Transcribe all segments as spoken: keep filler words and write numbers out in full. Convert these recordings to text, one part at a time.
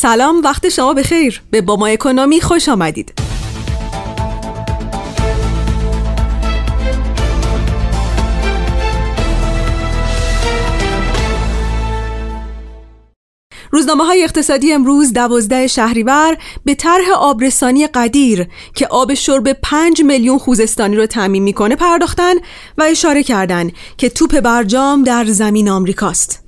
سلام، وقت شما بخیر. به با ما اکونومی خوش آمدید. روزنامه‌های اقتصادی امروز دوازده شهریور به طرح آبرسانی غدیر که آب شرب پنج میلیون خوزستانی رو تامین میکنه پرداختن و اشاره کردن که توپ برجام در زمین آمریکاست.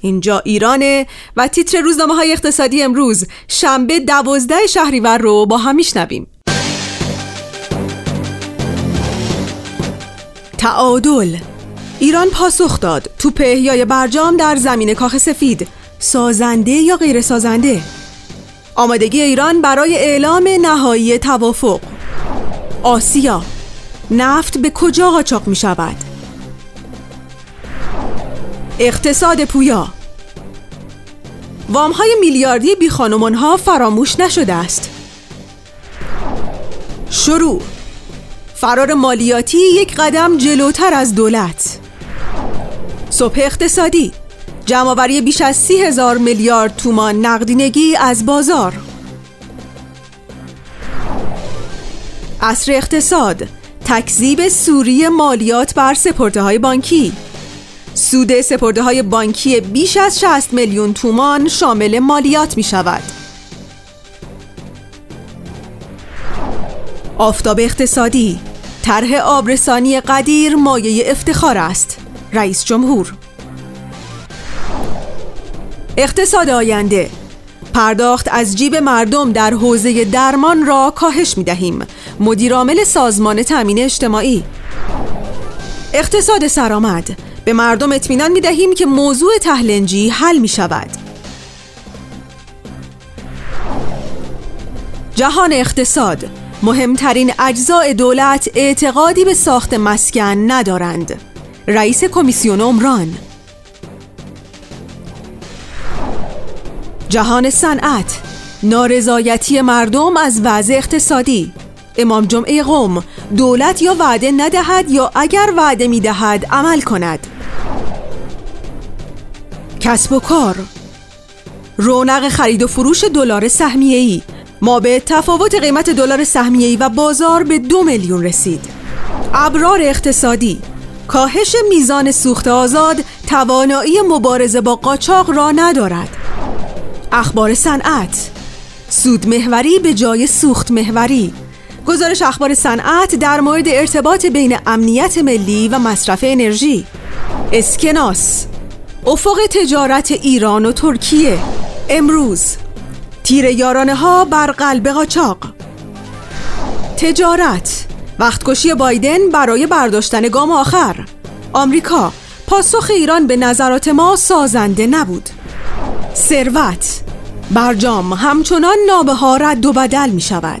اینجا ایرانه و تیتر روزنامه‌های اقتصادی امروز شنبه دوازده شهریور رو با هم میشنویم. تعادل. ایران پاسخ داد. توپ احیای برجام در زمین کاخ سفید سازنده یا غیر سازنده؟ آمادگی ایران برای اعلام نهایی توافق. آسیا. نفت به کجا قاچاق می شود؟ اقتصاد پویا. وام‌های میلیاردی بی خانمان‌ها فراموش نشده است. شروع. فرار مالیاتی یک قدم جلوتر از دولت. صبح اقتصادی. جمع‌آوری بیش از سی هزار میلیارد تومان نقدینگی از بازار. عصر اقتصاد. تکذیب سوری مالیات بر سپرده‌های بانکی. سود سپرده‌های بانکی بیش از شصت میلیون تومان شامل مالیات می شود. آفتاب اقتصادی. طرح آبرسانی غدیر مایه افتخار است. رئیس جمهور. اقتصاد آینده. پرداخت از جیب مردم در حوزه درمان را کاهش می دهیم. مدیرعامل سازمان تامین اجتماعی. اقتصاد سرآمد. به مردم اطمینان می دهیم که موضوع تهلنجی حل می شود. جهان اقتصاد. مهمترین اجزای دولت اعتقادی به ساخت مسکن ندارند. رئیس کمیسیون عمران. جهان صنعت. نارضایتی مردم از وضع اقتصادی. امام جمعه قم. دولت یا وعده ندهد یا اگر وعده می دهد عمل کند. کسب و کار. رونق خرید و فروش دلار سهمیه‌ای. ما به تفاوت قیمت دلار سهمیه‌ای و بازار به دو میلیون رسید. ابرار اقتصادی. کاهش میزان سوخت آزاد توانایی مبارزه با قاچاق را ندارد. اخبار صنعت. سود محوری به جای سوخت محوری. گزارش اخبار صنعت در مورد ارتباط بین امنیت ملی و مصرف انرژی. اسکناس. افق تجارت ایران و ترکیه. امروز. تیر یارانه ها بر قلب قاچاق. تجارت. وقتکشی بایدن برای برداشتن گام آخر. آمریکا. پاسخ ایران به نظرات ما سازنده نبود. ثروت. برجام همچنان نابه ها رد و بدل می شود.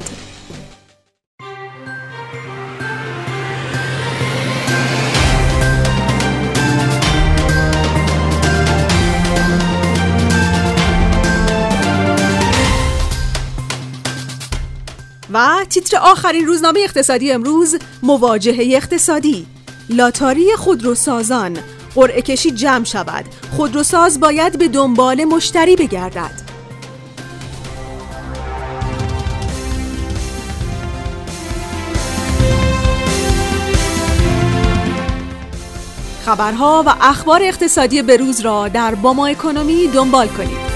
و تیتر آخرین روزنامه اقتصادی امروز مواجهه اقتصادی. لاتاری خودروسازان. قرعه کشی جمع شود. خودروساز باید به دنبال مشتری بگردد. خبرها و اخبار اقتصادی بروز را در با ما اکونومی دنبال کنید.